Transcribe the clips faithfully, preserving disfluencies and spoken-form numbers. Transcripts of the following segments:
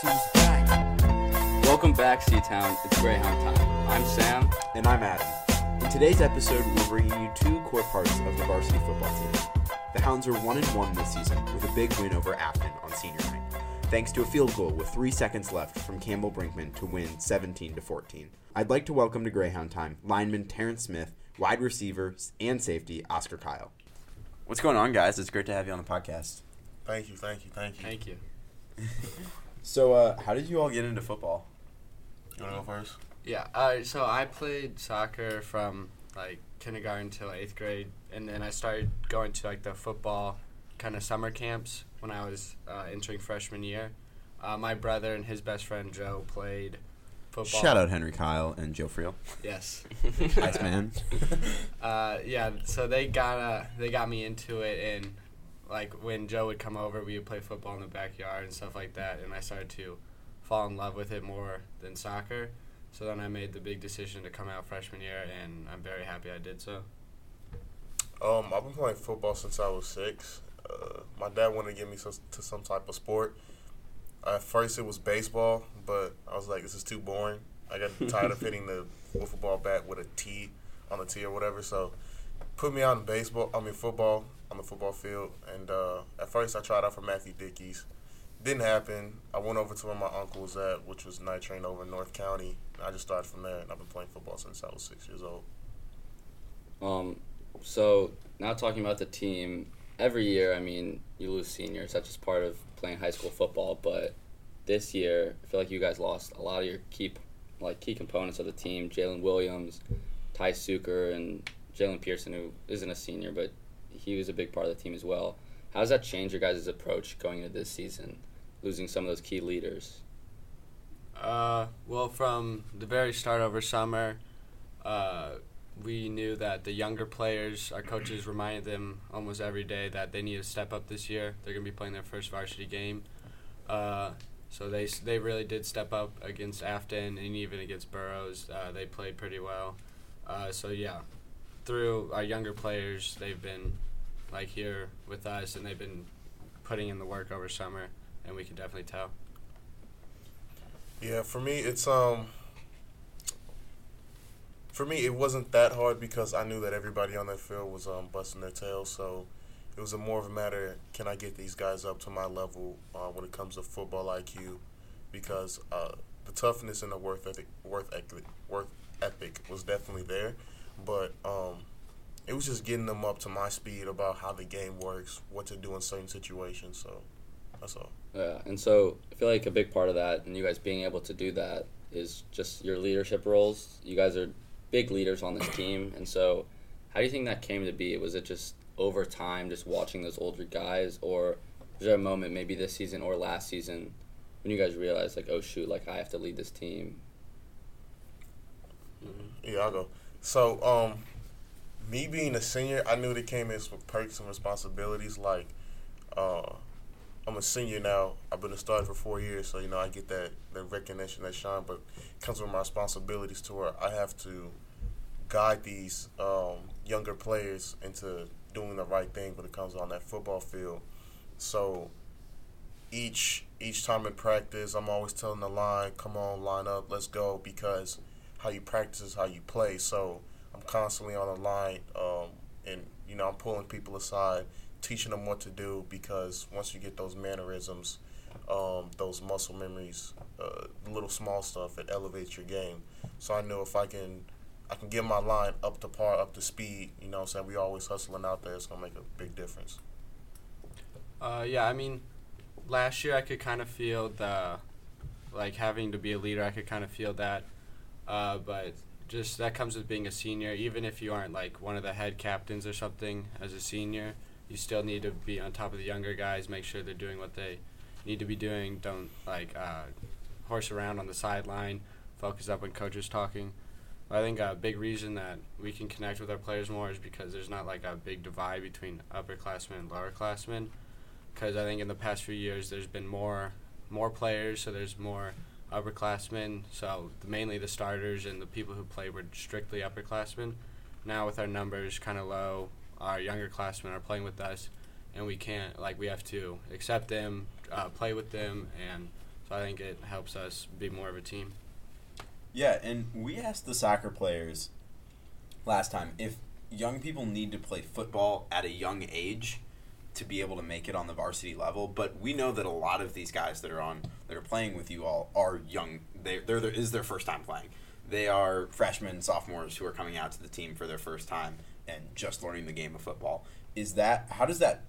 She's back. Welcome back, Sea Town. It's Greyhound time. I'm Sam. And I'm Adam. In today's episode, we're bringing you two core parts of the varsity football team. The Hounds are one and one this season with a big win over Afton on senior night, thanks to a field goal with three seconds left from Campbell Brinkman to win seventeen to fourteen. I'd like to welcome to Greyhound time lineman Terrence Smith, wide receiver and safety Oscar Kyle. What's going on, guys? It's great to have you on the podcast. Thank you, thank you, thank you. Thank you. So, uh, how did you all get into football? You want to go first? Yeah, uh, so I played soccer from, like, kindergarten till eighth grade, and then I started going to, like, the football kind of summer camps when I was uh, entering freshman year. Uh, my brother and his best friend, Joe, played football. Shout out Henry Kyle and Joe Friel. Yes. Nice man. uh, yeah, so they got, uh, they got me into it, and... like, when Joe would come over, we would play football in the backyard and stuff like that, and I started to fall in love with it more than soccer. So then I made the big decision to come out freshman year, and I'm very happy I did so. Um, I've been playing football since I was six. Uh, my dad wanted to get me so, to some type of sport. At first it was baseball, but I was like, this is too boring. I got tired of hitting the wiffle ball bat with a T on the tee or whatever, so put me on baseball, I mean football, on the football field, and uh, at first I tried out for Matthew Dickies. Didn't happen. I went over to where my uncle was at, which was Night Train over in North County. I just started from there, and I've been playing football since I was six years old. Um, so now talking about the team, every year, I mean, you lose seniors. That's just part of playing high school football, but this year, I feel like you guys lost a lot of your key, like, key components of the team, Jalen Williams, Ty Suker, and Jalen Pearson, who isn't a senior, but he was a big part of the team as well. How does that change your guys' approach going into this season, losing some of those key leaders? Uh, well, from the very start over summer, uh, we knew that the younger players, our coaches reminded them almost every day that they need to step up this year. They're going to be playing their first varsity game. Uh, so they they really did step up against Afton and even against Burroughs. Uh, they played pretty well. Uh, so, yeah, through our younger players, they've been – like here with us, and they've been putting in the work over summer, and we can definitely tell. Yeah, for me, it's um. For me, it wasn't that hard because I knew that everybody on that field was um busting their tails, so it was a more of a matter: can I get these guys up to my level uh, when it comes to football I Q? Because uh, the toughness and the work ethic, work ethic, work ethic was definitely there, but um. It was just getting them up to my speed about how the game works, what to do in certain situations, so that's all. Yeah, and so I feel like a big part of that and you guys being able to do that is just your leadership roles. You guys are big leaders on this team, and so how do you think that came to be? Was it just over time, just watching those older guys, or was there a moment maybe this season or last season when you guys realized, like, oh, shoot, like, I have to lead this team? Mm-hmm. Yeah, I'll go. So, um... me being a senior, I knew that came in with perks and responsibilities. Like, uh, I'm a senior now. I've been a starter for four years, so, you know, I get that, that recognition, that shine, but it comes with my responsibilities to where I have to guide these um, younger players into doing the right thing when it comes on that football field. So each each time in practice, I'm always telling the line, come on, line up, let's go, because how you practice is how you play. So I'm constantly on the line, um, and, you know, I'm pulling people aside, teaching them what to do, because once you get those mannerisms, um, those muscle memories, uh, little small stuff, it elevates your game. So I know if I can I can get my line up to par, up to speed, you know what I'm saying, we're always hustling out there, it's going to make a big difference. Uh, yeah, I mean, last year I could kind of feel the, like, having to be a leader, I could kind of feel that, uh, but just that comes with being a senior. Even if you aren't, like, one of the head captains or something as a senior, you still need to be on top of the younger guys, make sure they're doing what they need to be doing. Don't, like, uh, horse around on the sideline, focus up when coach is talking. But I think a big reason that we can connect with our players more is because there's not, like, a big divide between upperclassmen and lowerclassmen, because I think in the past few years there's been more more players, so there's more upperclassmen, so mainly the starters and the people who played were strictly upperclassmen. Now with our numbers kind of low, our younger classmen are playing with us, and we can't, like, we have to accept them, uh, play with them, and So I think it helps us be more of a team. Yeah, and we asked the soccer players last time if young people need to play football at a young age to be able to make it on the varsity level, but we know that a lot of these guys that are on that are playing with you all are young. They they're, they're is their first time playing. They are freshmen, sophomores who are coming out to the team for their first time and just learning the game of football. Is that how does that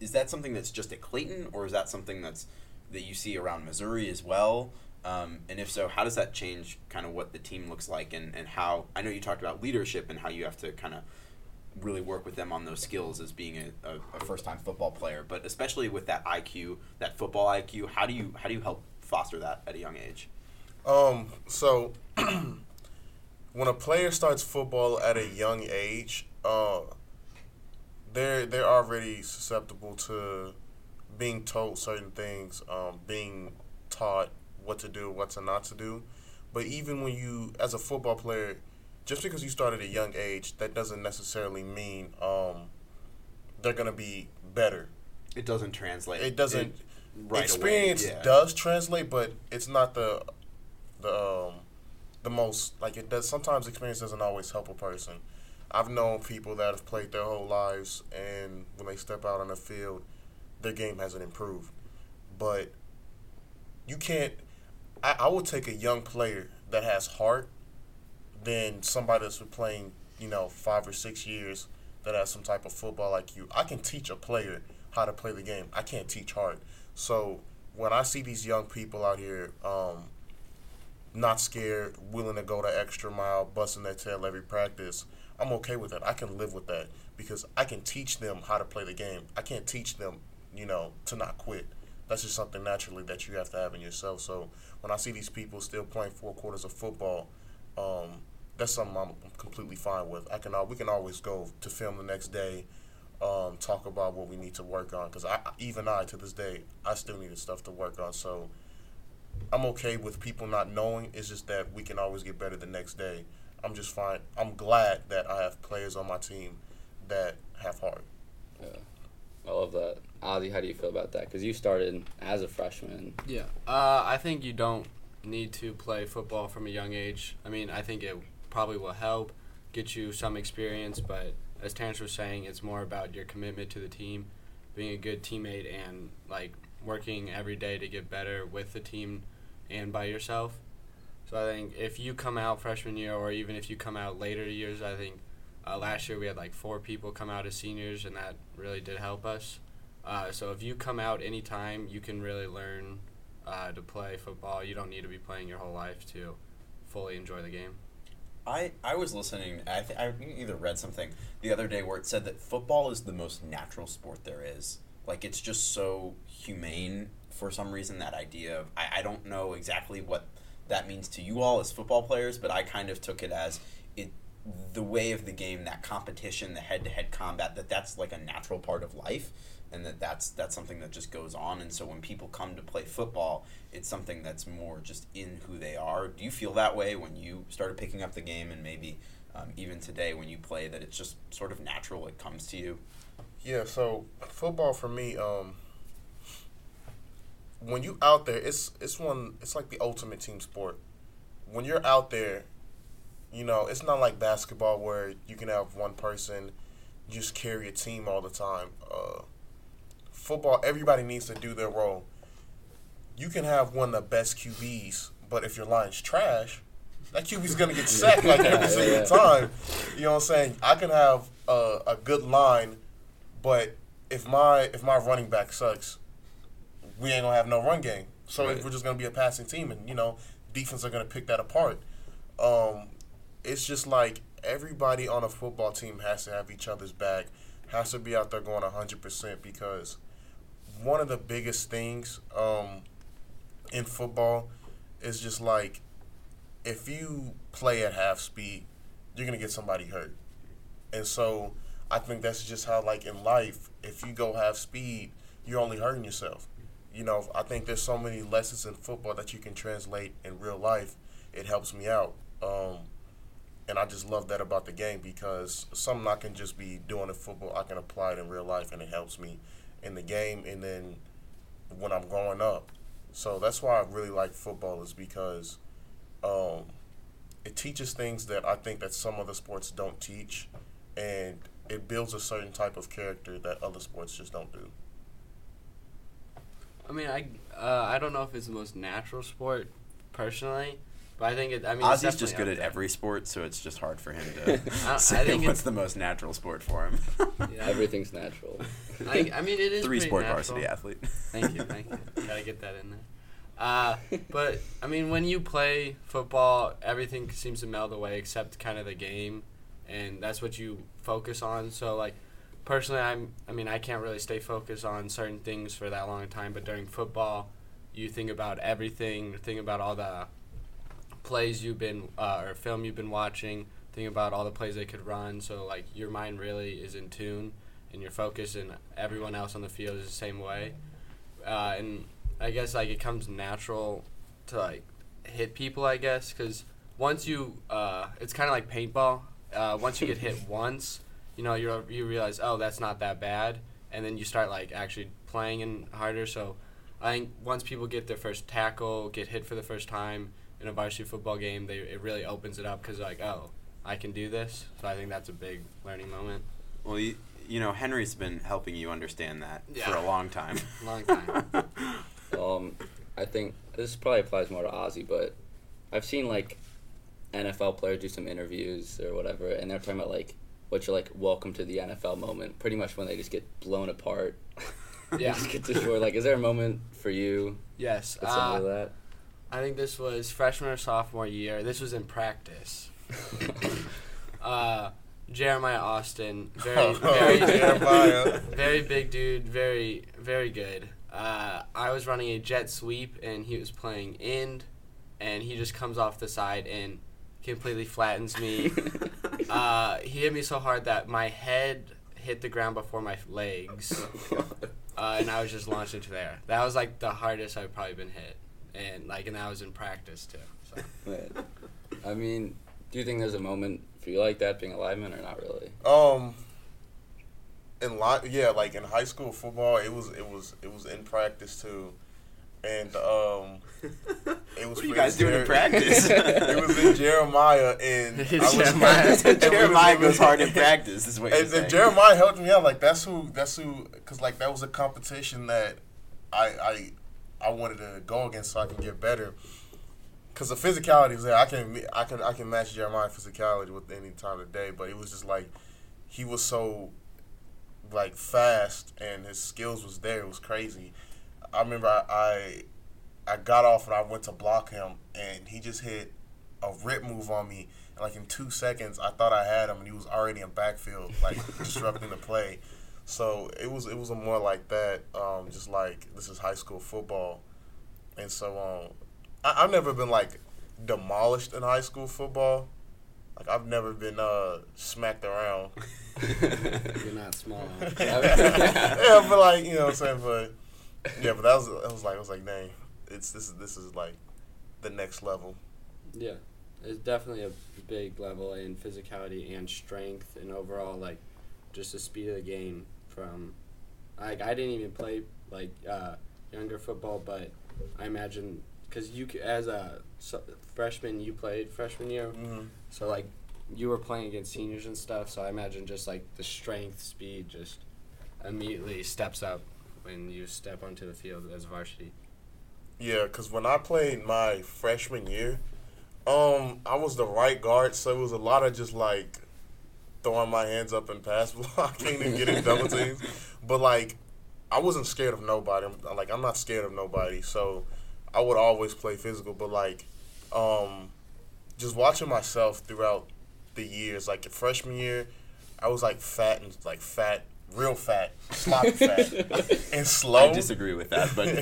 is that something that's just at Clayton, or is that something that's that you see around Missouri as well? Um, and if so, how does that change kind of what the team looks like and, and how – I know you talked about leadership and how you have to kind of really work with them on those skills as being a, a, a first-time football player. But especially with that I Q, that football I Q, how do you how do you help foster that at a young age? Um, so when a player starts football at a young age, uh, they're, they're already susceptible to being told certain things, um, being taught what to do, what to not to do. But even when you, as a football player, just because you start at a young age, that doesn't necessarily mean um, they're going to be better. It doesn't translate. It doesn't. It, right experience away, yeah. does translate, but it's not the the um, the most, like it does. Sometimes experience doesn't always help a person. I've known people that have played their whole lives, and when they step out on the field, their game hasn't improved. But you can't. I, I would take a young player that has heart than somebody that's been playing, you know, five or six years that has some type of football like you. I can teach a player how to play the game. I can't teach heart. So when I see these young people out here um, not scared, willing to go the extra mile, busting their tail every practice, I'm okay with that. I can live with that because I can teach them how to play the game. I can't teach them, you know, to not quit. That's just something naturally that you have to have in yourself. So when I see these people still playing four quarters of football, um, that's something I'm completely fine with. I can we can always go to film the next day, um, talk about what we need to work on. Because I, even I, to this day, I still needed stuff to work on. So I'm okay with people not knowing. It's just that we can always get better the next day. I'm just fine. I'm glad that I have players on my team that have heart. Yeah. I love that. Ozzy, how do you feel about that? Because you started as a freshman. Yeah. Uh, I think you don't need to play football from a young age. I mean, I think it probably will help get you some experience, but as Terrence was saying, it's more about your commitment to the team, being a good teammate, and like working every day to get better with the team and by yourself. So I think if you come out freshman year or even if you come out later years, I think Uh, last year we had like four people come out as seniors, and that really did help us. Uh, so if you come out any time, you can really learn uh, to play football. You don't need to be playing your whole life to fully enjoy the game. I, I was listening. I th- I either read something the other day where it said that football is the most natural sport there is. Like, it's just so humane for some reason, that idea of I, I don't know exactly what that means to you all as football players, but I kind of took it as it the way of the game, that competition, the head-to-head combat, that that's like a natural part of life, and that that's, that's something that just goes on. And so when people come to play football, it's something that's more just in who they are. Do you feel that way when you started picking up the game, and maybe um, even today when you play, that it's just sort of natural, it comes to you? Yeah, so football for me, um, when you out there, it's it's one it's like the ultimate team sport. When you're out there, you know, it's not like basketball where you can have one person just carry a team all the time. Uh, football, everybody needs to do their role. You can have one of the best Q Bs, but if your line's trash, that Q B's going to get sacked like every single time. You know what I'm saying? I can have a, a good line, but if my if my running back sucks, we ain't going to have no run game. So right. We're just going to be a passing team, and, you know, defense are going to pick that apart. Um It's just like everybody on a football team has to have each other's back, has to be out there going one hundred percent, because one of the biggest things um, in football is just like if you play at half speed, you're going to get somebody hurt. And so I think that's just how, like in life, if you go half speed, you're only hurting yourself. You know, I think there's so many lessons in football that you can translate in real life. It helps me out. Um, And I just love that about the game, because something I can just be doing in football, I can apply it in real life, and it helps me in the game. And then when I'm growing up, So that's why I really like football, is because um, it teaches things that I think that some other sports don't teach, and it builds a certain type of character that other sports just don't do. I mean, I uh, I don't know if it's the most natural sport personally, but I think it. I mean, Ozzy's just good at every sport, so it's just hard for him to say I think what's it's, the most natural sport for him. Yeah. Everything's natural. I, I mean, it is three-sport varsity athlete. Thank you, thank you. Gotta get that in there. Uh, but I mean, when you play football, everything seems to meld away except kind of the game, and that's what you focus on. So like, personally, I'm. I mean, I can't really stay focused on certain things for that long a time. But during football, you think about everything. Think about all the plays you've been uh, or film you've been watching. Think about all the plays they could run. So like, your mind really is in tune, and your focus, and everyone else on the field is the same way. Uh, and I guess like it comes natural to like hit people. I guess because once you, uh, it's kind of like paintball. Uh, once you get hit once. You know, you you realize, oh, that's not that bad, and then you start like actually playing and harder. So, I think once people get their first tackle, get hit for the first time in a varsity football game, they it really opens it up because like, oh, I can do this. So I think that's a big learning moment. Well, you, you know, Henry's been helping you understand that yeah. for a long time. Long time. um, I think this probably applies more to Ozzy, but I've seen like N F L players do some interviews or whatever, and they're talking about like. Which are like welcome to the N F L moment. Pretty much when they just get blown apart. Yeah. Just get destroyed. Like, is there a moment for you? Yes. That's uh, something like that. I think this was freshman or sophomore year. This was in practice. uh, Jeremiah Austin, very, very, Jeremiah. very big dude, very, very good. Uh, I was running a jet sweep and he was playing end, and he just comes off the side and completely flattens me. Uh, he hit me so hard that my head hit the ground before my legs, uh, and I was just launched into the air. That was like the hardest I've probably been hit, and like, and that was in practice too. So. I mean, do you think there's a moment for you like that being a lineman, or not really? Um, in li- yeah, like in high school football, it was it was it was in practice too. And um, it was. What are you guys doing in practice? It was in Jeremiah, and I was Jeremiah, and Jeremiah was hard in practice. Is what. And, and Jeremiah helped me out. Like that's who. That's who. Because like that was a competition that I I I wanted to go against so I can get better. Because the physicality was there. I can I can I can match Jeremiah's physicality with any time of the day. But it was just like he was so like fast, and his skills was there. It was crazy. I remember I, I I got off and I went to block him, and he just hit a rip move on me. And like in two seconds, I thought I had him, and he was already in backfield, like disrupting the play. So it was it was a more like that, um, just like this is high school football, and so um, I, I've never been like demolished in high school football. Like I've never been uh, smacked around. You're not small. Yeah, but like you know what I'm saying, but. Yeah, but that was I was like I was like, dang, it's this is this is like the next level. Yeah, it's definitely a big level in physicality and strength and overall like just the speed of the game. From like I didn't even play like uh, younger football, but I imagine because you as a freshman you played freshman year, mm-hmm. so like you were playing against seniors and stuff. So I imagine just like the strength, speed just immediately steps up. When you step onto the field as varsity? Yeah, because when I played my freshman year, um, I was the right guard, so it was a lot of just, like, throwing my hands up and pass blocking and getting double teams. But, like, I wasn't scared of nobody. I'm, like, I'm not scared of nobody, so I would always play physical. But, like, um, just watching myself throughout the years, like, the freshman year, I was, like, fat and, like, fat. Real fat, sloppy fat, and slow. I disagree with that, but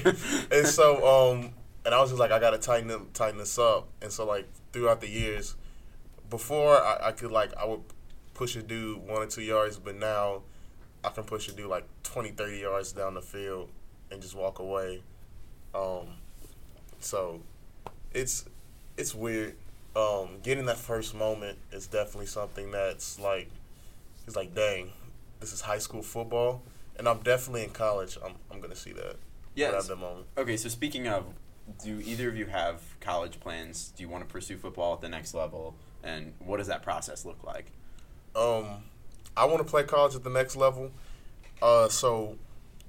and so um, and I was just like, I gotta tighten it, tighten this up, and so like throughout the years, before I, I could like I would push a dude one or two yards, but now I can push a dude like twenty, thirty yards down the field and just walk away. Um, so it's it's weird. Um, getting that first moment is definitely something that's like it's like dang. This is high school football, and I'm definitely in college. I'm I'm gonna see that. yes. What I've been on. Okay, so speaking of, do either of you have college plans? Do you want to pursue football at the next level? And what does that process look like? Um, I want to play college at the next level. Uh, so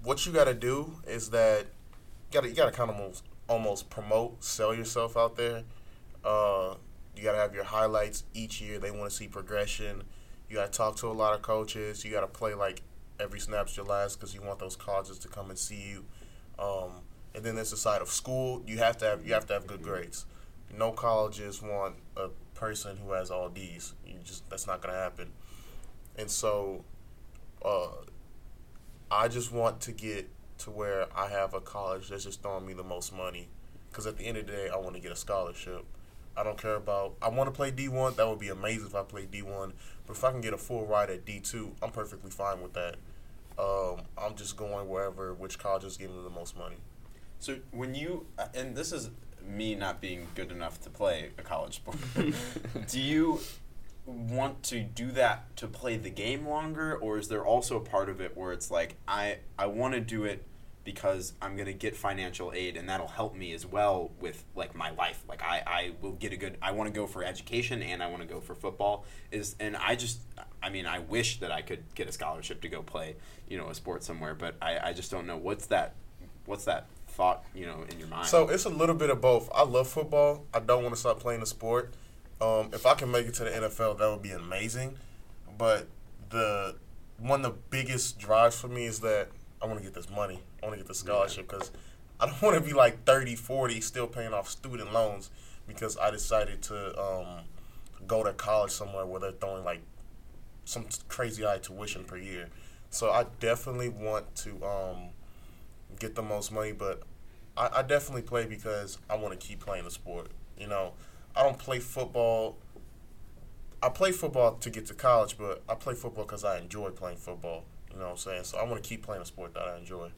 what you got to do is that you got to you got to kind of almost, almost promote, sell yourself out there. Uh, you got to have your highlights each year. They want to see progression. You got to talk to a lot of coaches. You got to play like every snap's your last because you want those colleges to come and see you. Um, and then there's the side of school. You have to have you have to have good grades. No colleges want a person who has all D's. You just that's not going to happen. And so, uh, I just want to get to where I have a college that's just throwing me the most money. Because at the end of the day, I want to get a scholarship. I don't care about – I want to play D one. That would be amazing if I played D one. But if I can get a full ride at D two, I'm perfectly fine with that. Um, I'm just going wherever, which college is giving me the most money. So when you – and this is me not being good enough to play a college sport. Do you want to do that to play the game longer, or is there also a part of it where it's like I, I want to do it because I'm going to get financial aid, and that'll help me as well with, like, my life. Like, I, I will get a good – I want to go for education, and I want to go for football. Is And I just – I mean, I wish that I could get a scholarship to go play, you know, a sport somewhere, but I, I just don't know. What's that What's that thought, you know, in your mind? So it's a little bit of both. I love football. I don't want to stop playing the sport. Um, if I can make it to the N F L, that would be amazing. But the one of the biggest drives for me is that I want to get this money. I want to get the scholarship because I don't want to be like thirty, forty, still paying off student loans because I decided to um, go to college somewhere where they're throwing like some crazy high tuition per year. So I definitely want to um, get the most money, but I, I definitely play because I want to keep playing the sport. You know, I don't play football. I play football to get to college, but I play football because I enjoy playing football. You know what I'm saying? So I want to keep playing a sport that I enjoy.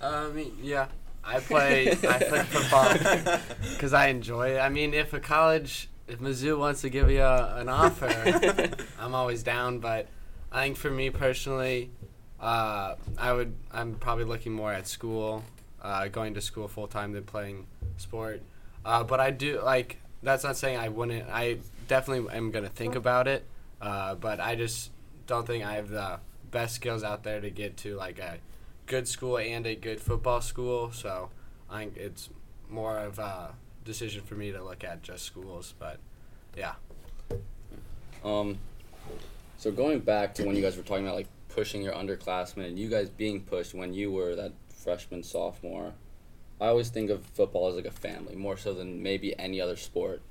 I mean, yeah, I play I play football because I enjoy it. I mean, if a college, if Mizzou wants to give you a, an offer, I'm always down. But I think for me personally, uh, I would I'm probably looking more at school, uh, going to school full time than playing sport. Uh, but I do like that's not saying I wouldn't. I definitely am gonna think about it. Uh, but I just don't think I have the best skills out there to get to like a good school and a good football school, so I think it's more of a decision for me to look at just schools, but yeah. Um, so going back to when you guys were talking about like pushing your underclassmen and you guys being pushed when you were that freshman, sophomore, I always think of football as like a family, more so than maybe any other sport.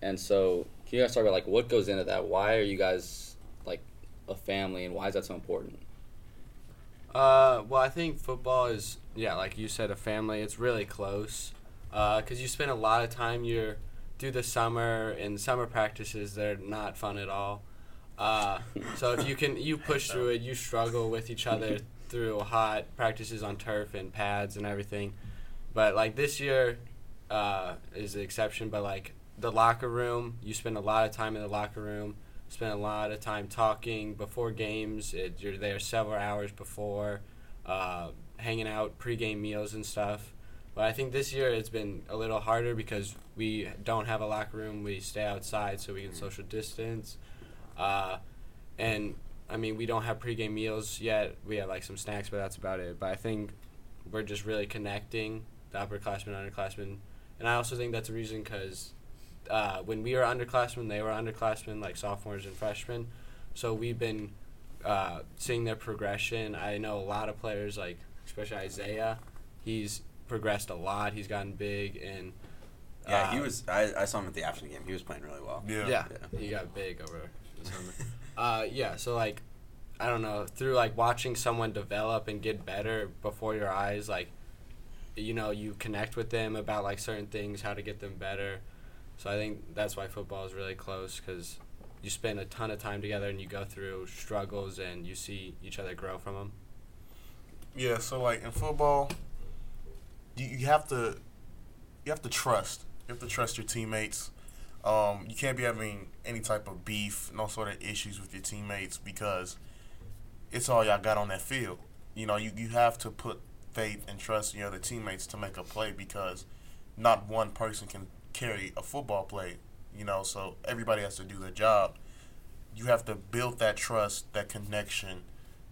And so can you guys talk about like what goes into that? Why are you guys like a family and why is that so important? Uh, well, I think football is, yeah, like you said, a family. It's really close because uh, you spend a lot of time you're through the summer, and summer practices, they're not fun at all. Uh, so if you can, you push through it, you struggle with each other through hot practices on turf and pads and everything. But, like, this year uh, is the exception, but, like, the locker room, you spend a lot of time in the locker room. Spend a lot of time talking before games. It, you're there several hours before, uh, hanging out, pregame meals and stuff. But I think this year it's been a little harder because we don't have a locker room. We stay outside so we can social distance. Uh, and, I mean, we don't have pregame meals yet. We have, like, some snacks, but that's about it. But I think we're just really connecting the upperclassmen, underclassmen. And I also think that's a reason because Uh, when we were underclassmen, they were underclassmen, like sophomores and freshmen. So we've been uh, seeing their progression. I know a lot of players, like especially Isaiah, he's progressed a lot. He's gotten big. and uh, Yeah, he was. I, I saw him at the Afton game. He was playing really well. Yeah, yeah, yeah. He got big over the summer. uh, yeah, so, like, I don't know, through, like, watching someone develop and get better before your eyes, like, you know, you connect with them about, like, certain things, how to get them better. So I think that's why football is really close because you spend a ton of time together and you go through struggles and you see each other grow from them. Yeah, so like in football, you, you have to you have to trust. You have to trust your teammates. Um, you can't be having any type of beef, no sort of issues with your teammates because it's all y'all got on that field. you know, you, you have to put faith and trust in your other teammates to make a play, because not one person can carry a football play, you know, so everybody has to do their job. You have to build that trust, that connection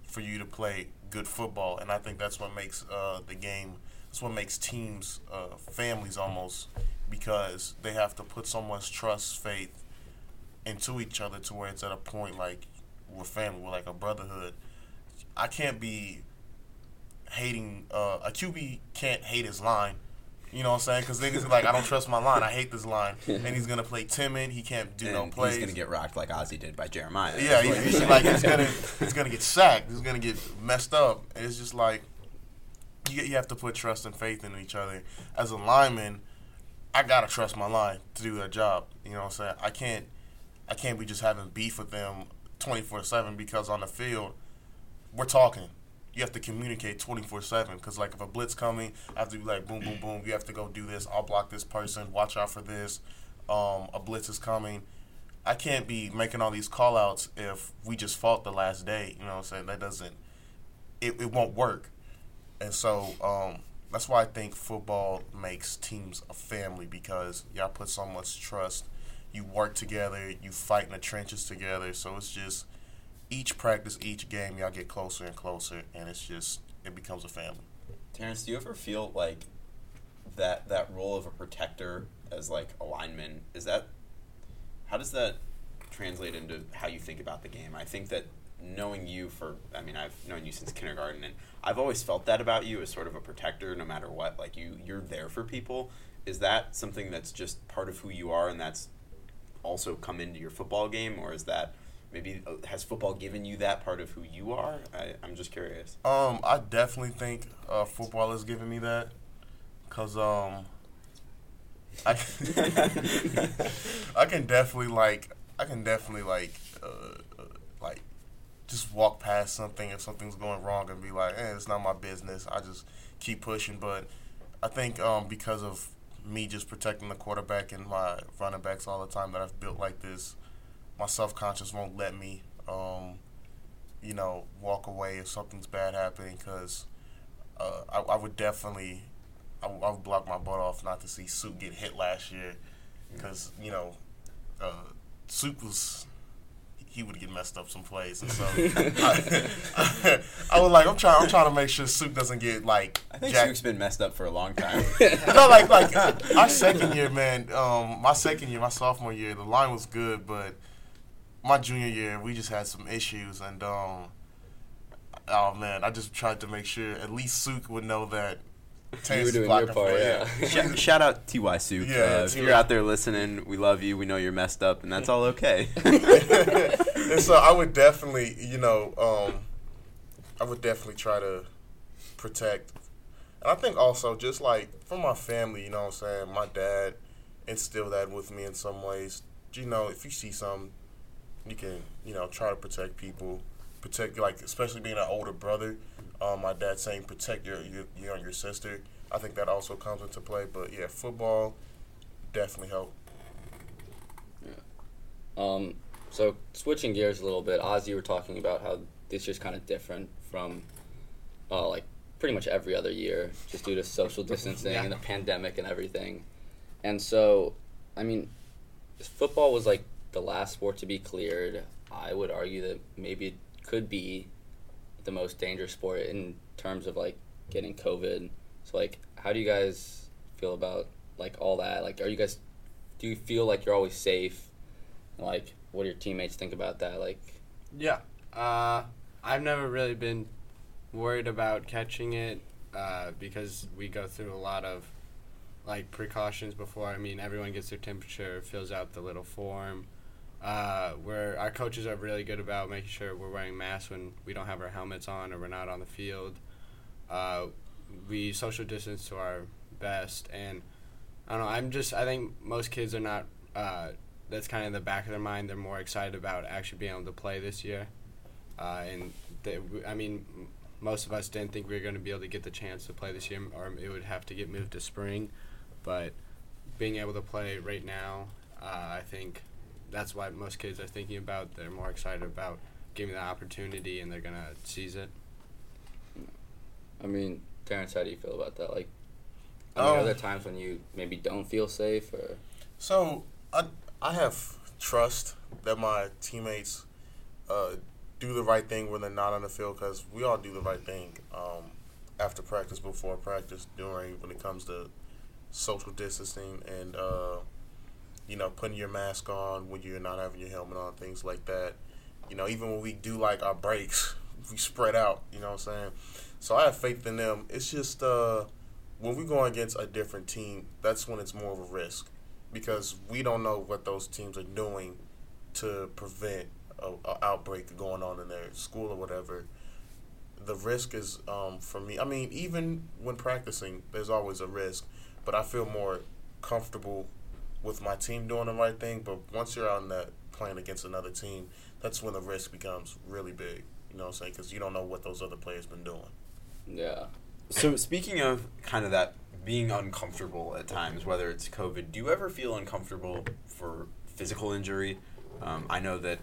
for you to play good football, and I think that's what makes uh, the game, that's what makes teams uh, families almost, because they have to put someone's trust, faith into each other to where it's at a point like we're family, we're like a brotherhood. I can't be hating, uh, a Q B can't hate his line. You know what I'm saying? Because niggas are like, I don't trust my line. I hate this line. And he's going to play timid. He can't do and no plays. He's going to get rocked like Ozzy did by Jeremiah. Yeah, he's, he's like, he's going he's gonna to get sacked. He's going to get messed up. And it's just like, you, you have to put trust and faith in each other. As a lineman, I got to trust my line to do their job. You know what I'm saying? I can't, I can't be just having beef with them twenty-four seven, because on the field, we're talking. You have to communicate twenty-four seven, because, like, if a blitz coming, I have to be like, boom, boom, boom, you have to go do this. I'll block this person. Watch out for this. Um, a blitz is coming. I can't be making all these call-outs if we just fought the last day. You know what I'm saying? That doesn't – it it won't work. And so um, that's why I think football makes teams a family, because y'all put so much trust. You work together. You fight in the trenches together. So it's just – each practice, each game, y'all get closer and closer, and it's just, it becomes a family. Terrence, do you ever feel like that that role of a protector as, like, a lineman, is that, how does that translate into how you think about the game? I think that knowing you for, I mean, I've known you since kindergarten, and I've always felt that about you as sort of a protector no matter what. Like, you, you're there for people. Is that something that's just part of who you are and that's also come into your football game, or is that, maybe has football given you that part of who you are? I, I'm just curious. Um, I definitely think uh, football has given me that, cause um, I I can definitely like I can definitely like uh, like just walk past something if something's going wrong and be like, eh, it's not my business. I just keep pushing. But I think um, because of me just protecting the quarterback and my running backs all the time that I've built like this, my self-conscious won't let me, um, you know, walk away if something's bad happening, because uh, I, I would definitely, I, I would block my butt off not to see Suke get hit last year, because, you know, uh, Suke was, he would get messed up some plays, and so I, I, I was like, I'm trying, I'm trying to make sure Suke doesn't get, like, I think jacked. Suke's been messed up for a long time. No, like, like, our second year, man, um, my second year, my sophomore year, the line was good, but my junior year, we just had some issues, and, um, oh, man, I just tried to make sure at least Suke would know that Terrence is blocking for yeah. Shout, shout out T Y Suke. Yeah, uh, if you're out there listening, we love you. We know you're messed up, and that's all okay. And so I would definitely, you know, um, I would definitely try to protect. And I think also just, like, from my family, you know what I'm saying, my dad instilled that with me in some ways. You know, if you see something, you can, you know, try to protect people, protect, like, especially being an older brother. Um, my dad saying protect your, your, you know, your sister. I think that also comes into play. But, yeah, football definitely helped. Yeah. Um, so switching gears a little bit, Ozzy, you were talking about how this year's kind of different from, uh, like, pretty much every other year, just due to social distancing yeah. and the pandemic and everything. And so, I mean, football was, like, the last sport to be cleared. I would argue that maybe it could be the most dangerous sport in terms of, like, getting COVID. So, like, how do you guys feel about, like, all that? Like, are you guys, do you feel like you're always safe? Like, what do your teammates think about that? Like, yeah, uh, I've never really been worried about catching it uh, because we go through a lot of, like, precautions before. I mean, everyone gets their temperature, fills out the little form. Uh, where our coaches are really good about making sure we're wearing masks when we don't have our helmets on or we're not on the field. Uh, we social distance to our best, and I don't know, I'm just, I think most kids are not, uh, that's kind of in the back of their mind. They're more excited about actually being able to play this year. Uh, and they, I mean, most of us didn't think we were going to be able to get the chance to play this year, or it would have to get moved to spring. But being able to play right now, uh, I think that's what most kids are thinking about. They're more excited about giving the opportunity, and they're going to seize it. I mean, Terrence, how do you feel about that? Like, I mean, um, are there times when you maybe don't feel safe? Or? So I I have trust that my teammates uh, do the right thing when they're not on the field, because we all do the right thing um, after practice, before practice, during, when it comes to social distancing and, uh, you know, putting your mask on when you're not having your helmet on, things like that. You know, even when we do, like, our breaks, we spread out, you know what I'm saying? So I have faith in them. It's just uh, when we go against a different team, that's when it's more of a risk, because we don't know what those teams are doing to prevent an outbreak going on in their school or whatever. The risk is um, for me. I mean, even when practicing, there's always a risk, but I feel more comfortable with my team doing the right thing. But once you're on that playing against another team, that's when the risk becomes really big. You know what I'm saying? Because you don't know what those other players been doing. Yeah. So speaking of kind of that being uncomfortable at times, whether it's COVID, do you ever feel uncomfortable for physical injury? Um, I know that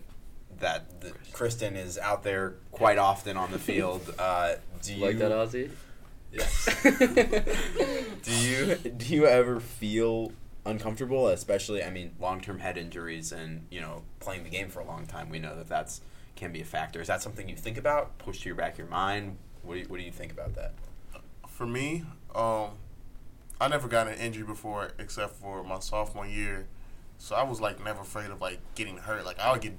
that the, Kristen is out there quite often on the field. Uh, do you like that, Ozzy? Yes. do you do you ever feel uncomfortable, especially, I mean, long-term head injuries and, you know, playing the game for a long time? We know that that's can be a factor. Is that something you think about, push to your back of your mind? What do you, what do you think about that? For me, um, I never got an injury before except for my sophomore year, so I was, like, never afraid of, like, getting hurt. Like, I would get,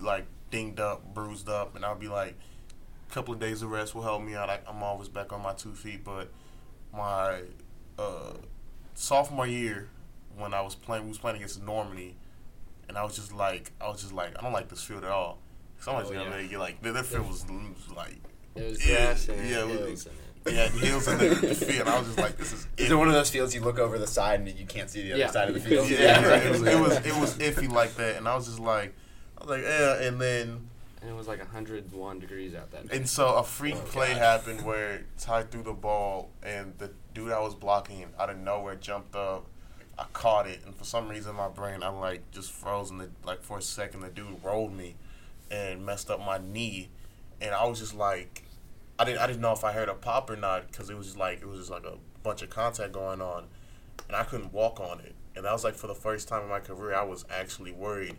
like, dinged up, bruised up, and I would be like, a couple of days of rest will help me out. I, I'm always back on my two feet. But my uh, sophomore year, when I was playing, we was playing against Normandy, and I was just like, I was just like, I don't like this field at all. Someone's oh, gonna yeah. get like that. Field was like, it was grass and yeah, hills. It had hills in the, the field. I was just like, this is. Is it one of those fields you look over the side and you can't see the other yeah. side of the field? Yeah, yeah. yeah. It, was, it was it was iffy like that, and I was just like, I was like, yeah, and then. And it was like one hundred one degrees out that day. And so a freak oh, play God. happened where Ty threw the ball, and the dude I was blocking out of nowhere jumped up. I caught it, and for some reason in my brain, I like just froze in the, like for a second. The dude rolled me and messed up my knee, and I was just like, I didn't I didn't know if I heard a pop or not, because it was just like it was just like a bunch of contact going on, and I couldn't walk on it. And that was like for the first time in my career I was actually worried,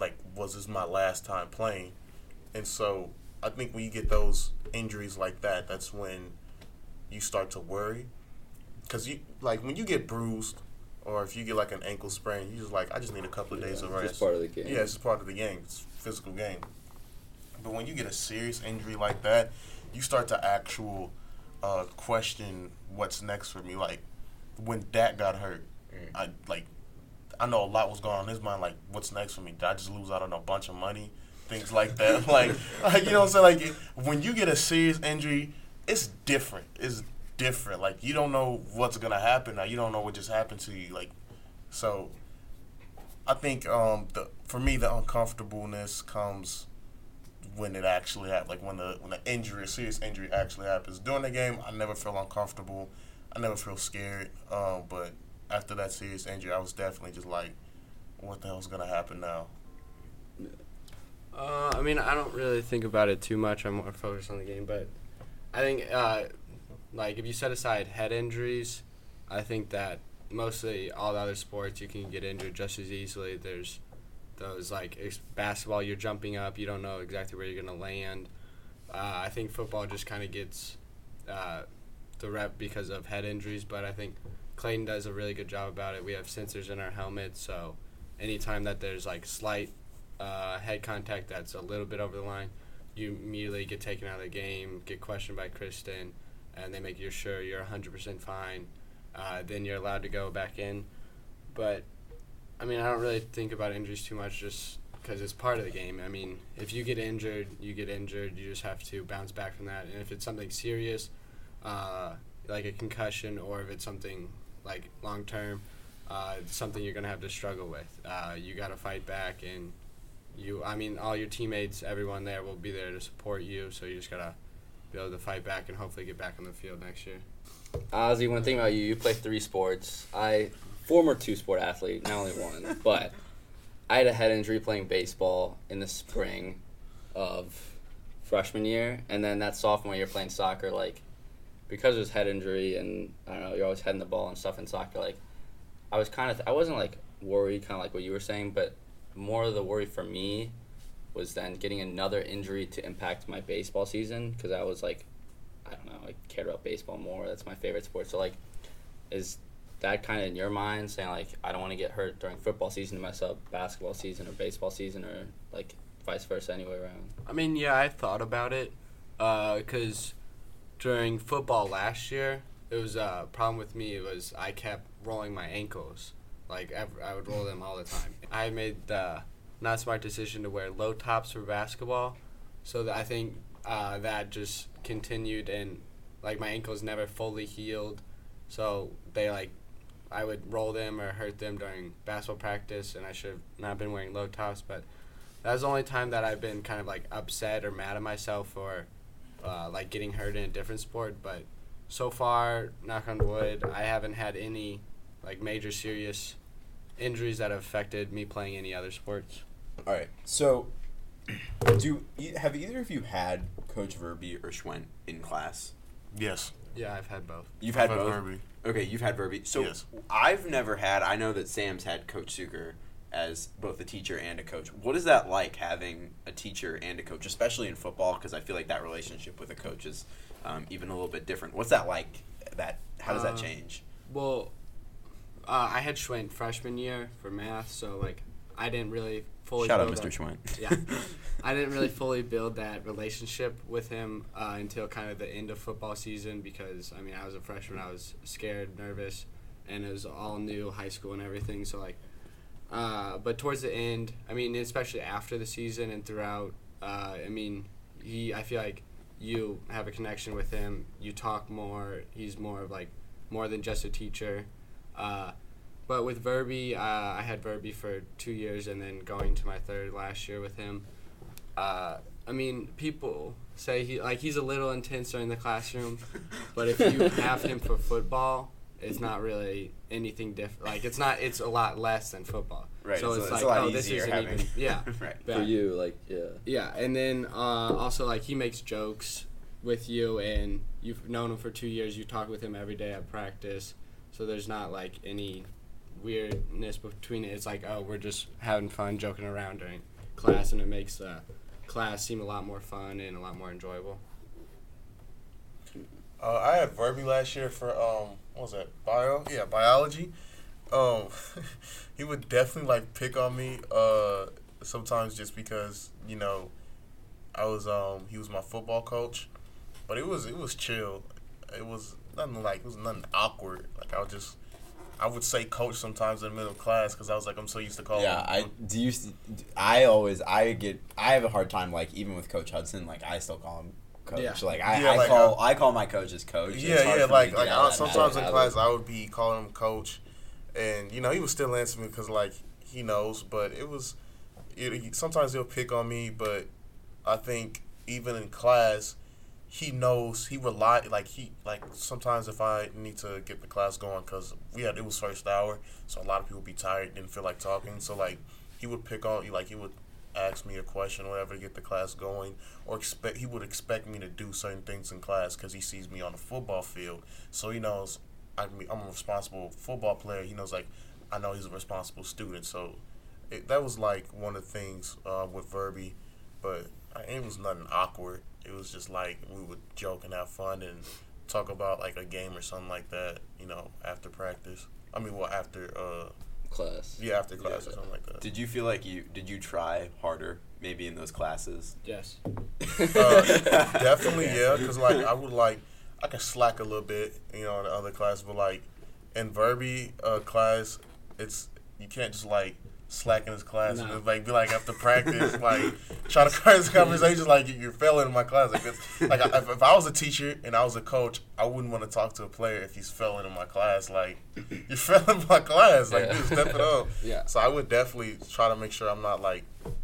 like, was this my last time playing? And so I think when you get those injuries like that, that's when you start to worry, because you like when you get bruised or if you get like an ankle sprain, you just like, I just need a couple of days yeah, of rest. It's part of the game. Yeah, it's part of the game. It's physical game. But when you get a serious injury like that, you start to actual uh, question what's next for me. Like, when Dak got hurt, mm. I like I know a lot was going on in his mind, like, what's next for me? Did I just lose out on a bunch of money? Things like that. like, like, you know what I'm saying? Like, when you get a serious injury, it's different. It's different. Like, you don't know what's going to happen. Now. You don't know what just happened to you. Like, so I think um, the for me, the uncomfortableness comes when it actually happens, like when the when the injury, a serious injury actually happens. During the game, I never feel uncomfortable. I never feel scared. Um, but after that serious injury, I was definitely just like, what the hell's going to happen now? Uh, I mean, I don't really think about it too much. I'm more focused on the game. But I think, uh, like, if you set aside head injuries, I think that mostly all the other sports you can get injured just as easily. There's those, like, ex- basketball, you're jumping up, you don't know exactly where you're going to land. Uh, I think football just kind of gets uh, the rep because of head injuries, but I think Clayton does a really good job about it. We have sensors in our helmets, so anytime that there's, like, slight uh, head contact that's a little bit over the line, you immediately get taken out of the game, get questioned by Kristen, and they make you sure you're one hundred percent fine. Uh, then you're allowed to go back in. But I mean, I don't really think about injuries too much just because it's part of the game. I mean, if you get injured, you get injured. You just have to bounce back from that. And if it's something serious, uh, like a concussion, or if it's something like long-term, uh, it's something you're going to have to struggle with. Uh, you got to fight back. And, you, I mean, all your teammates, everyone there will be there to support you. So you just got to be able to fight back and hopefully get back on the field next year. Ozzy, one thing about you, you play three sports. I... Former two-sport athlete, not only one, but I had a head injury playing baseball in the spring of freshman year, and then that sophomore year playing soccer, like, because of his head injury and, I don't know, you're always heading the ball and stuff in soccer, like, I was kind of, th- I wasn't, like, worried, kind of like what you were saying, but more of the worry for me was then getting another injury to impact my baseball season, because I was, like, I don't know, I cared about baseball more. That's my favorite sport. So, like, is that kind of in your mind, saying, like, I don't want to get hurt during football season to mess up basketball season or baseball season, or, like, vice versa anyway around? I mean, yeah, I thought about it because uh, during football last year, it was a uh, problem with me. It was I kept rolling my ankles. Like, every, I would roll them all the time. I made the not smart decision to wear low tops for basketball, so that I think uh, that just continued, and, like, my ankles never fully healed, so they, like, I would roll them or hurt them during basketball practice, and I should have not been wearing low tops, but that was the only time that I've been kind of, like, upset or mad at myself for, uh, like, getting hurt in a different sport. But so far, knock on wood, I haven't had any, like, major serious injuries that have affected me playing any other sports. All right, so do have either of you had Coach Verby or Schwent in class? Yes. Yeah, I've had both. You've had I've both? Had Verby. Okay, you've had Verby. So yes. I've never had, I know that Sam's had Coach Zucker as both a teacher and a coach. What is that like, having a teacher and a coach, especially in football, because I feel like that relationship with a coach is um, even a little bit different. What's that like? That How does uh, that change? Well, uh, I had Schwent freshman year for math, so, like, I didn't really fully Shout out Mister Schwent. Yeah. I didn't really fully build that relationship with him uh, until kind of the end of football season, because, I mean, I was a freshman. I was scared, nervous, and it was all new, high school and everything. So, like, uh, but towards the end, I mean, especially after the season and throughout, uh, I mean, he, I feel like you have a connection with him. You talk more. He's more of, like, more than just a teacher. Uh, but with Verby, uh, I had Verby for two years and then going to my third last year with him. Uh, I mean, people say he like he's a little intense during the classroom, but if you have him for football, it's not really anything different. Like, it's not, it's a lot less than football. Right. So it's, it's like, a lot oh, this isn't having. Even. Yeah. Right. Yeah. For you, like, yeah. Yeah, and then uh, also, like, he makes jokes with you, and you've known him for two years. You talk with him every day at practice. So there's not, like, any weirdness between it. It's like, oh, we're just having fun, joking around during class, and it makes the uh, class seem a lot more fun and a lot more enjoyable. Uh, I had Verby last year for, um, what was that, bio? Yeah, biology. Um, he would definitely, like, pick on me uh, sometimes just because, you know, I was, um, he was my football coach. But it was, it was chill. It was... Nothing like it was nothing awkward. Like I would just, I would say coach sometimes in the middle of class because I was like I'm so used to calling. Yeah, I do. You, I always I get I have a hard time like even with Coach Hudson like I still call him coach. Yeah. Like I, yeah, I like call I, I call my coach as coach. Yeah, yeah. Like like I, sometimes in class I would be calling him coach, and you know he was still answering me because like he knows. But it was, it, sometimes he'll pick on me. But I think even in class. He knows he relied like he like sometimes if I need to get the class going because we had it was first hour so a lot of people be tired didn't feel like talking so like he would pick on like he would ask me a question or whatever to get the class going or expect he would expect me to do certain things in class because he sees me on the football field so he knows I'm I'm a responsible football player he knows like I know he's a responsible student so it, that was like one of the things uh, with Verby but it was nothing awkward. It was just like we would joke and have fun and talk about like a game or something like that, you know, after practice. I mean, well, after uh, class. Yeah, after class yeah. or something like that. Did you feel like you did you try harder maybe in those classes? Yes. Uh, definitely, yeah, because like I would like I could slack a little bit, you know, in the other class, but like in Verby uh, class, it's you can't just like. Slack in his class, no. And like be like after practice, like try to start this conversation like you're failing in my class. Like, it's, like I, if, if I was a teacher and I was a coach, I wouldn't want to talk to a player if he's failing in my class. Like you're failing in my class, like yeah. Dude, step it up. Yeah. So I would definitely try to make sure I'm not like,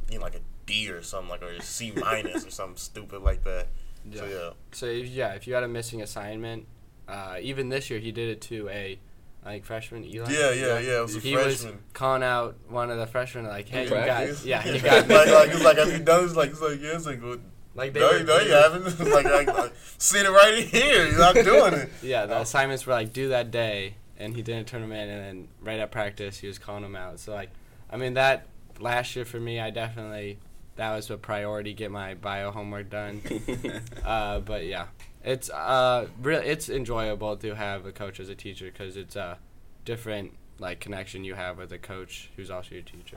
you know, like a D or something like or a C minus or something stupid like that. Yeah. So yeah. So yeah, if you had a missing assignment, uh, even this year he did it to a. Like freshman Eli? Yeah, yeah, yeah. It was a he freshman. was calling out one of the freshmen, like, hey, you guys. Yeah, you got it. like, like, it's like, have you done this? Like, it's like, yeah, it's like, well, Like they, no, were, no they you were, haven't. like, like, like, seen it right here. You're not doing it. Yeah, the oh. assignments were like due that day, and he didn't turn them in. And then right at practice, he was calling them out. So like, I mean, that last year for me, I definitely that was a priority: get my bio homework done. uh, but yeah, it's uh, really it's enjoyable to have a coach as a teacher because it's a different like connection you have with a coach who's also your teacher.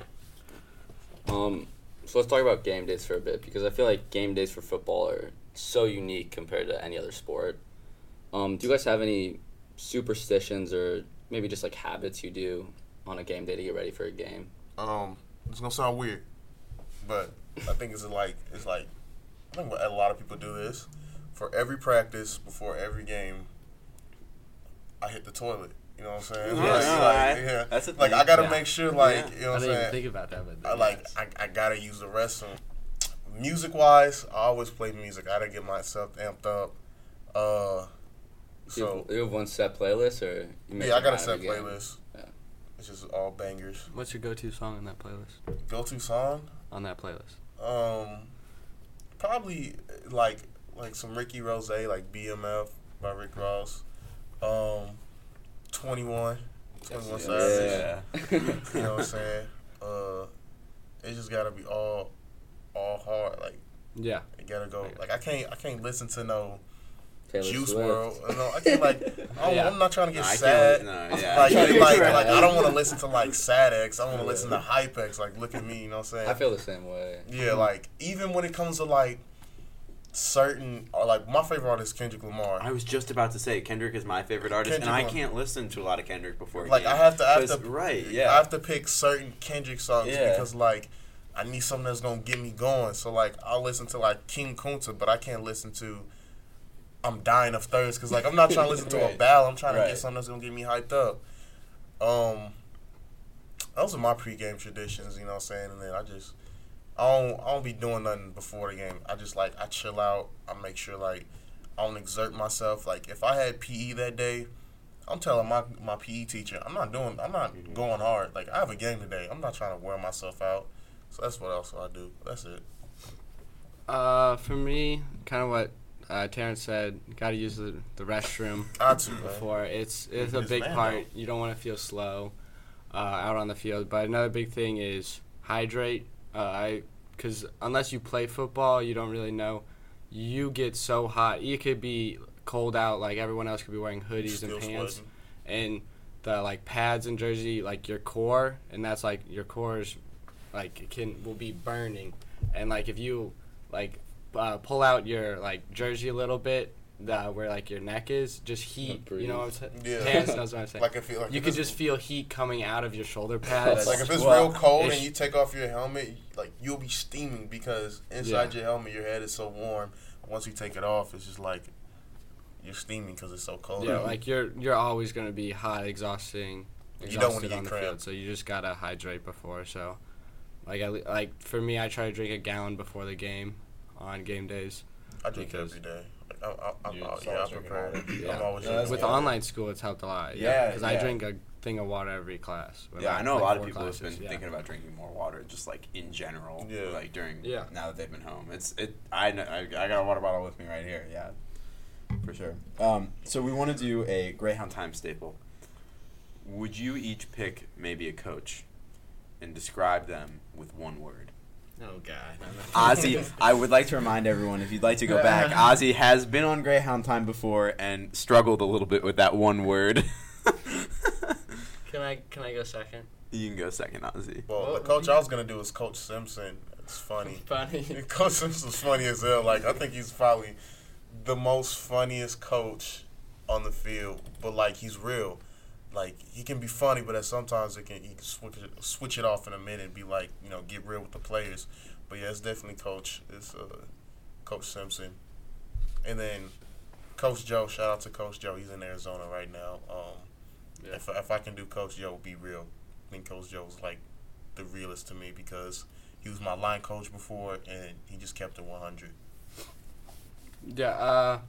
Um. So let's talk about game days for a bit because I feel like game days for football are so unique compared to any other sport. Um, do you guys have any superstitions or maybe just like habits you do on a game day to get ready for a game? Um, it's gonna sound weird, but I think it's like it's like I think a lot of people do this. For every practice, before every game, I hit the toilet. You know what I'm saying? Yes. Like, like, yeah. That's a thing. Like, I got to yeah. make sure, like, yeah. you know what I'm saying? I didn't even think about that. But I, like, yes. I, I got to use the restroom. Music-wise, I always play music. I got to get myself amped up. Uh, so you, you have one set playlist? Or you make yeah, I got a set playlist. Yeah. It's just all bangers. What's your go-to song on that playlist? Go-to song? On that playlist. Um, Probably, like, like some Ricky Rose, like B M F by Rick Ross. Um... twenty-one, twenty-one yes, Savage. Yeah. You know what I'm saying? Uh, it just gotta be all, all hard. Like, yeah, it gotta go. Like, I can't, I can't listen to no Taylor Juice world. No, I can't. Like, I yeah. I'm not trying to get no, sad. No, yeah. Like, like, like, like, I don't want to listen to like Sad X. I want to yeah. listen to Hype X. Like, look at me. You know what I'm saying? I feel the same way. Yeah, mm-hmm. like even when it comes to like. Certain, like, my favorite artist is Kendrick Lamar. I was just about to say, Kendrick is my favorite artist, Kendrick and I can't Lamar. listen to a lot of Kendrick before. Like, I have to, I have to, right, yeah. I have to pick certain Kendrick songs yeah. because, like, I need something that's going to get me going. So, like, I'll listen to, like, King Kunta, but I can't listen to I'm Dying of Thirst because, like, I'm not trying to listen right. to a ballad. I'm trying right. to get something that's going to get me hyped up. Um, Those are my pregame traditions, you know what I'm saying? And then I just... I don't, I don't be doing nothing before the game. I just, like, I chill out. I make sure, like, I don't exert myself. Like, if I had P E that day, I'm telling my, my P E teacher, I'm not doing, I'm not going hard. Like, I have a game today. I'm not trying to wear myself out. So that's what else I do. That's it. Uh, for me, kind of what uh, Terrence said, got to use the, the restroom I too, before. Man. It's it's a it's big man, part. Though. You don't want to feel slow uh, out on the field. But another big thing is hydrate. Uh, I, because unless you play football, you don't really know. You get so hot. You could be cold out. Like, everyone else could be wearing hoodies Still and pants. Sweating. And the, like, pads and jersey, like, your core, and that's, like, your core is, like, it can, will be burning. And, like, if you, like, uh, pull out your, like, jersey a little bit, the, where, like, your neck is, just heat. You know what I'm saying? Yeah. Terrence knows what I'm saying. Like, I feel like you could just feel heat coming out of your shoulder pads. Like, if it's well, real cold it's, and you take off your helmet, like, you'll be steaming because inside yeah. your helmet, your head is so warm. Once you take it off, it's just like you're steaming because it's so cold. Yeah, out. Like, you're you're always going to be hot, exhausting, exhausted you don't want to get on the cramped. Field. So you just got to hydrate before. So, like, I, like for me, I try to drink a gallon before the game on game days. I drink every day. I, I, I'm, yeah, yeah, I'm prepared. Yeah. I'm always yeah, with online school, it's helped a lot. Yeah, because yeah, yeah. I drink a thing of water every class. Yeah, like, I know like a lot of people classes. have been yeah. thinking about drinking more water, just like in general. Yeah. Like during yeah. now that they've been home, it's it. I know, I, I got a water bottle with me right here. Yeah, for sure. Um, so we want to do a Greyhound Time staple. Would you each pick maybe a coach, and describe them with one word? Oh, God. Ozzy, I would like to remind everyone, if you'd like to go back, Ozzy has been on Greyhound Time before and struggled a little bit with that one word. Can I can I go second? You can go second, Ozzy. Well, the coach I was going to do is Coach Simpson. It's funny. Funny. Coach Simpson's funny as hell. Like, I think he's probably the most funniest coach on the field, but, like, he's real. Like, he can be funny, but at sometimes it can, he can switch it, switch it off in a minute and be like, you know, get real with the players. But, yeah, it's definitely Coach. It's uh, Coach Simpson. And then Coach Joe, shout out to Coach Joe. He's in Arizona right now. Um, yeah. if, if I can do Coach Joe, be real. I think Coach Joe was, like, the realest to me because he was my line coach before, and he just kept it one hundred. Yeah, uh,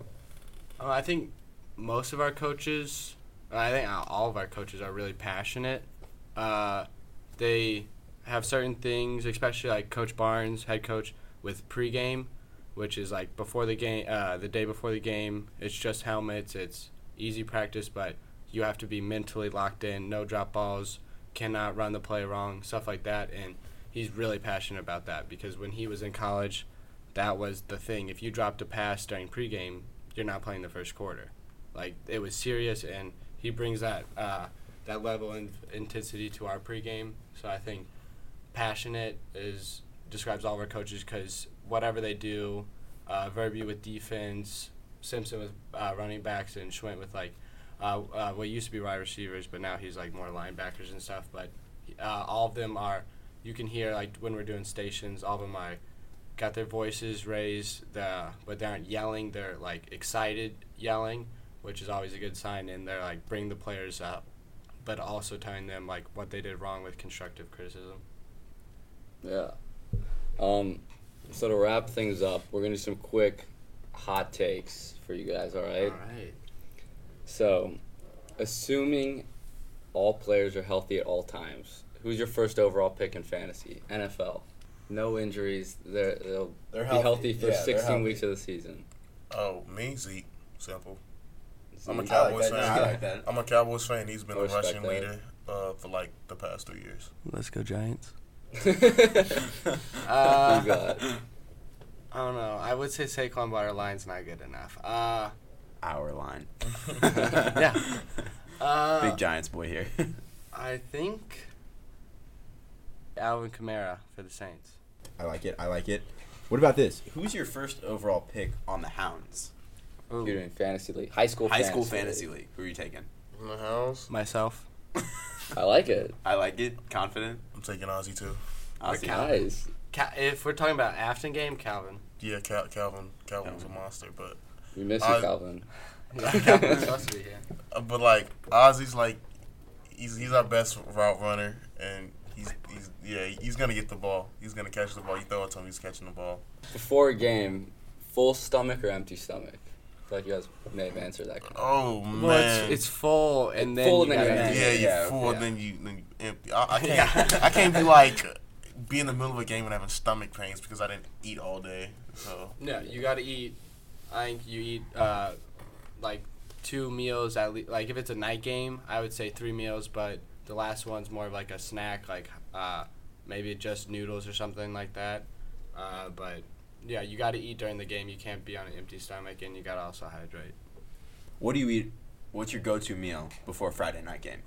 I think most of our coaches – I think all of our coaches are really passionate. Uh, they have certain things, especially like Coach Barnes, head coach, with pregame. which is like before the game, uh, the day before the game. It's just helmets. It's easy practice, but you have to be mentally locked in. No drop balls. Cannot run the play wrong. Stuff like that. And he's really passionate about that because when he was in college, that was the thing. If you dropped a pass during pregame, you're not playing the first quarter. Like, it was serious, and he brings that uh, that level of intensity to our pregame. So I think passionate is describes all of our coaches because whatever they do, uh, Verby with defense, Simpson with uh, running backs, and Schwent with, like, uh, uh, what used to be wide receivers, but now he's, like, more linebackers and stuff. But uh, all of them are, you can hear, like, when we're doing stations, all of them are, got their voices raised, the, but they aren't yelling. They're, like, excited yelling, which is always a good sign, and they're, like, bring the players up, but also telling them, like, what they did wrong with constructive criticism. Yeah. Um, so to wrap things up, we're going to do some quick hot takes for you guys, all right? All right. So, assuming all players are healthy at all times, who's your first overall pick in fantasy? N F L. No injuries. They're, they'll they're be healthy, healthy for yeah, sixteen weeks of the season. Oh, me, Zeke. Simple. I'm a Cowboys like fan. I'm a Cowboys fan. He's been I a rushing that. leader uh, for like the past three years. Let's go Giants. uh, God. I don't know. I would say Saquon, but our line's not good enough. Uh, our line. yeah. Uh, Big Giants boy here. I think Alvin Kamara for the Saints. I like it. I like it. What about this? Who's your first overall pick on the Hounds? Ooh. You're doing fantasy league, high school, high fantasy school fantasy league. league. Who are you taking? In the house, myself. I like it. I like it. Confident. I'm taking Ozzy too. Ozzy, nice. Cal- if we're talking about Afton game, Calvin. Yeah, Cal- Calvin. Calvin's Calvin. a monster, but we miss you, Oz- Calvin. Calvin's supposed to be here. But like Ozzy's like, he's he's our best route runner, and he's he's yeah he's gonna get the ball. He's gonna catch the ball. You throw it to him, he's catching the ball. Before a game, full stomach or empty stomach? I feel like you guys may have answered that. Oh, man. Well, it's, it's full, and it's then full you and then you Yeah, you're yeah, full, yeah. then you then you empty. I, I, can't, I can't be, like, be in the middle of a game and having stomach pains because I didn't eat all day. So No, you got to eat. I think you eat, uh, like, two meals at least. Like, if it's a night game, I would say three meals, but the last one's more of, like, a snack, like uh, maybe just noodles or something like that. Uh, but... Yeah, you got to eat during the game. You can't be on an empty stomach, and you got to also hydrate. What do you eat? What's your go-to meal before a Friday night game?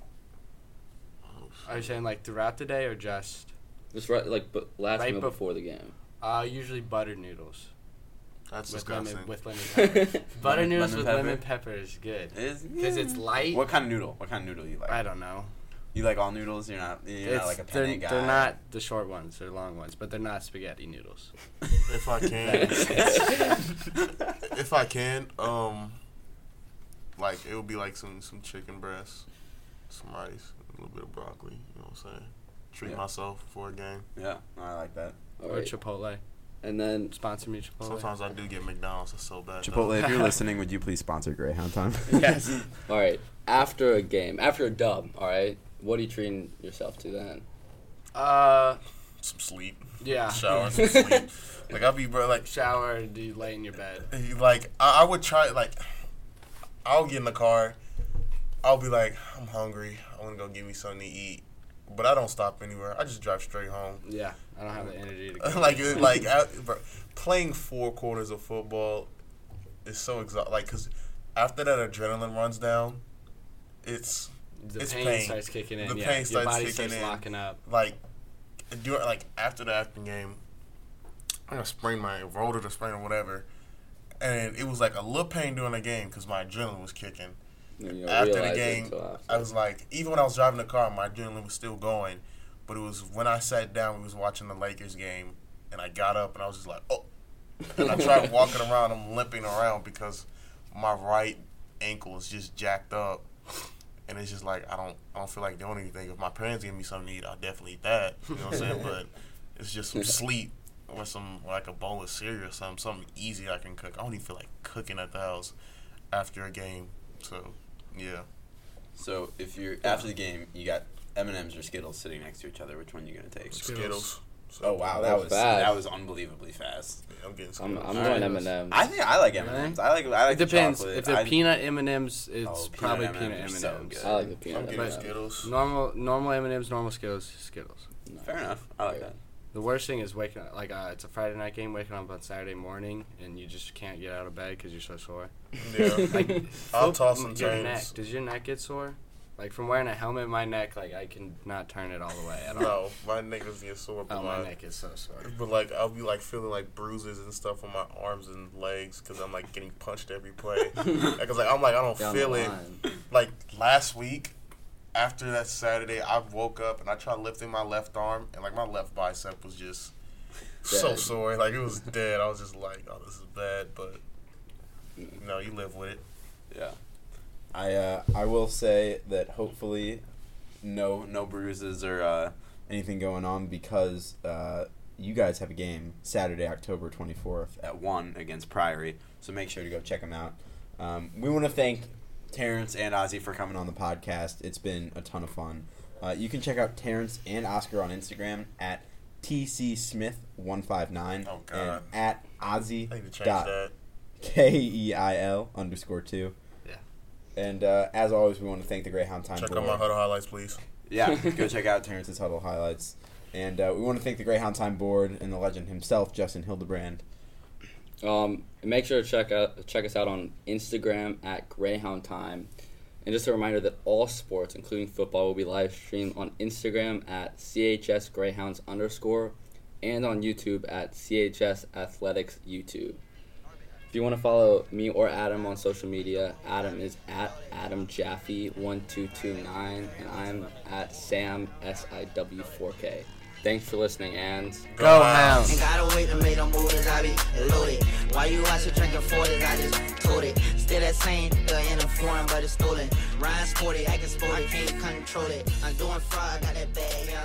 Are you saying, like, throughout the day or just? Just right, like, but last right meal bef- before the game. Uh, usually butter noodles. That's with disgusting. Lemon, with lemon peppers. butter noodles lemon with pepper? lemon pepper is good. Because it yeah. it's light. What kind of noodle? What kind of noodle do you like? I don't know. You like all noodles? You're not, you're not like a penne guy? They're not the short ones. They're long ones, but they're not spaghetti noodles. If I can. if I can, um, like, it would be like some, some chicken breast, some rice, a little bit of broccoli. You know what I'm saying? Treat yeah. myself for a game. Yeah, I like that. All or right. Chipotle. And then sponsor me Chipotle. Sometimes I do get McDonald's. It's so bad. Chipotle, though. If you're listening, would you please sponsor Greyhound Time? Yes. All right. After a game, after a dub, all right? What are you treating yourself to then? Uh, some sleep. Yeah. Shower, some sleep. Like, I'll be, bro, like... Shower and you lay in your bed. Like, I, I would try, like... I'll get in the car. I'll be like, I'm hungry. I want to go get me something to eat. But I don't stop anywhere. I just drive straight home. Yeah. I don't have the energy to go. like, it, like I, bro, playing four quarters of football is so exhausting. Like, because after that adrenaline runs down, it's... The it's pain, pain starts kicking in. The yeah. pain starts kicking in. Your body starts locking up. Like, do it, like after the after game, I got sprained my rotor to sprain or whatever, and it was like a little pain during the game because my adrenaline was kicking. You know, after the game, after. I was like, even when I was driving the car, my adrenaline was still going, but it was when I sat down, we was watching the Lakers game, and I got up and I was just like, oh, and I tried walking around. I'm limping around because my right ankle is just jacked up. And it's just like, I don't I don't feel like doing anything. If my parents give me something to eat, I'll definitely eat that. You know what I'm saying? But it's just some sleep or some, like, a bowl of cereal or something, something easy I can cook. I don't even feel like cooking at the house after a game. So, yeah. So, if you're after the game, you got M and M's or Skittles sitting next to each other. Which one are you going to take? Skittles. So, oh wow, that, that was fast. That was unbelievably fast. Yeah, I'm getting I'm, I'm going M and M's. I think I like M and M's. I like I like it depends. Chocolate. If they're I, peanut M and M's, it's oh, probably peanut M and M's. So I like the peanut. I'm getting but Skittles. Normal normal M and M's, normal Skittles, Skittles. No. Fair enough. I like yeah. that. The worst thing is waking up, like, uh, it's a Friday night game, waking up on Saturday morning, and you just can't get out of bed because you're so sore. Yeah. Like, I'll toss some your neck. Does your neck get sore? Like, from wearing a helmet, my neck, like, I can not turn it all the way at all. No, my neck is getting sore. But oh, my, my neck is so sore. But, like, I'll be, like, feeling, like, bruises and stuff on my arms and legs because I'm, like, getting punched every play. Because, like, I'm, like, I don't Down feel it. Like, last week. After that Saturday, I woke up and I tried lifting my left arm, and like my left bicep was just so sore, like it was dead. I was just like, "Oh, this is bad," but you know, you live with it. Yeah, I uh, I will say that hopefully, no no bruises or uh, anything going on because uh, you guys have a game Saturday, October twenty-fourth at one against Priory, so make sure to go check them out. Um, we want to thank Terrence and Ozzy for coming on the podcast. It's been a ton of fun. Uh, you can check out Terrence and Oscar on Instagram at T C Smith one five nine oh, and at Ozzy dot K E I L underscore two. Yeah. And uh, as always, we want to thank the Greyhound Time Check Board. Check out my Huddle Highlights, please. Yeah, go check out Terrence's Huddle Highlights. And uh, we want to thank the Greyhound Time Board and the legend himself, Justin Hildebrand. Um, make sure to check out check us out on Instagram at Greyhound Time, and just a reminder that all sports, including football, will be live streamed on Instagram at C H S Greyhounds underscore, and on YouTube at C H S Athletics YouTube. If you want to follow me or Adam on social media, Adam is at Adam Jaffe one two two nine, and I'm at Sam S I W four K. Thanks for listening, and go Hounds. Ain't gotta wait to make no move as I be loaded. Why you out here drinking forties? I just told it. Still that same in the form, but it's stolen. Ryan sporty, I can sport it, can't control it. I'm doing fraud, I got that bag.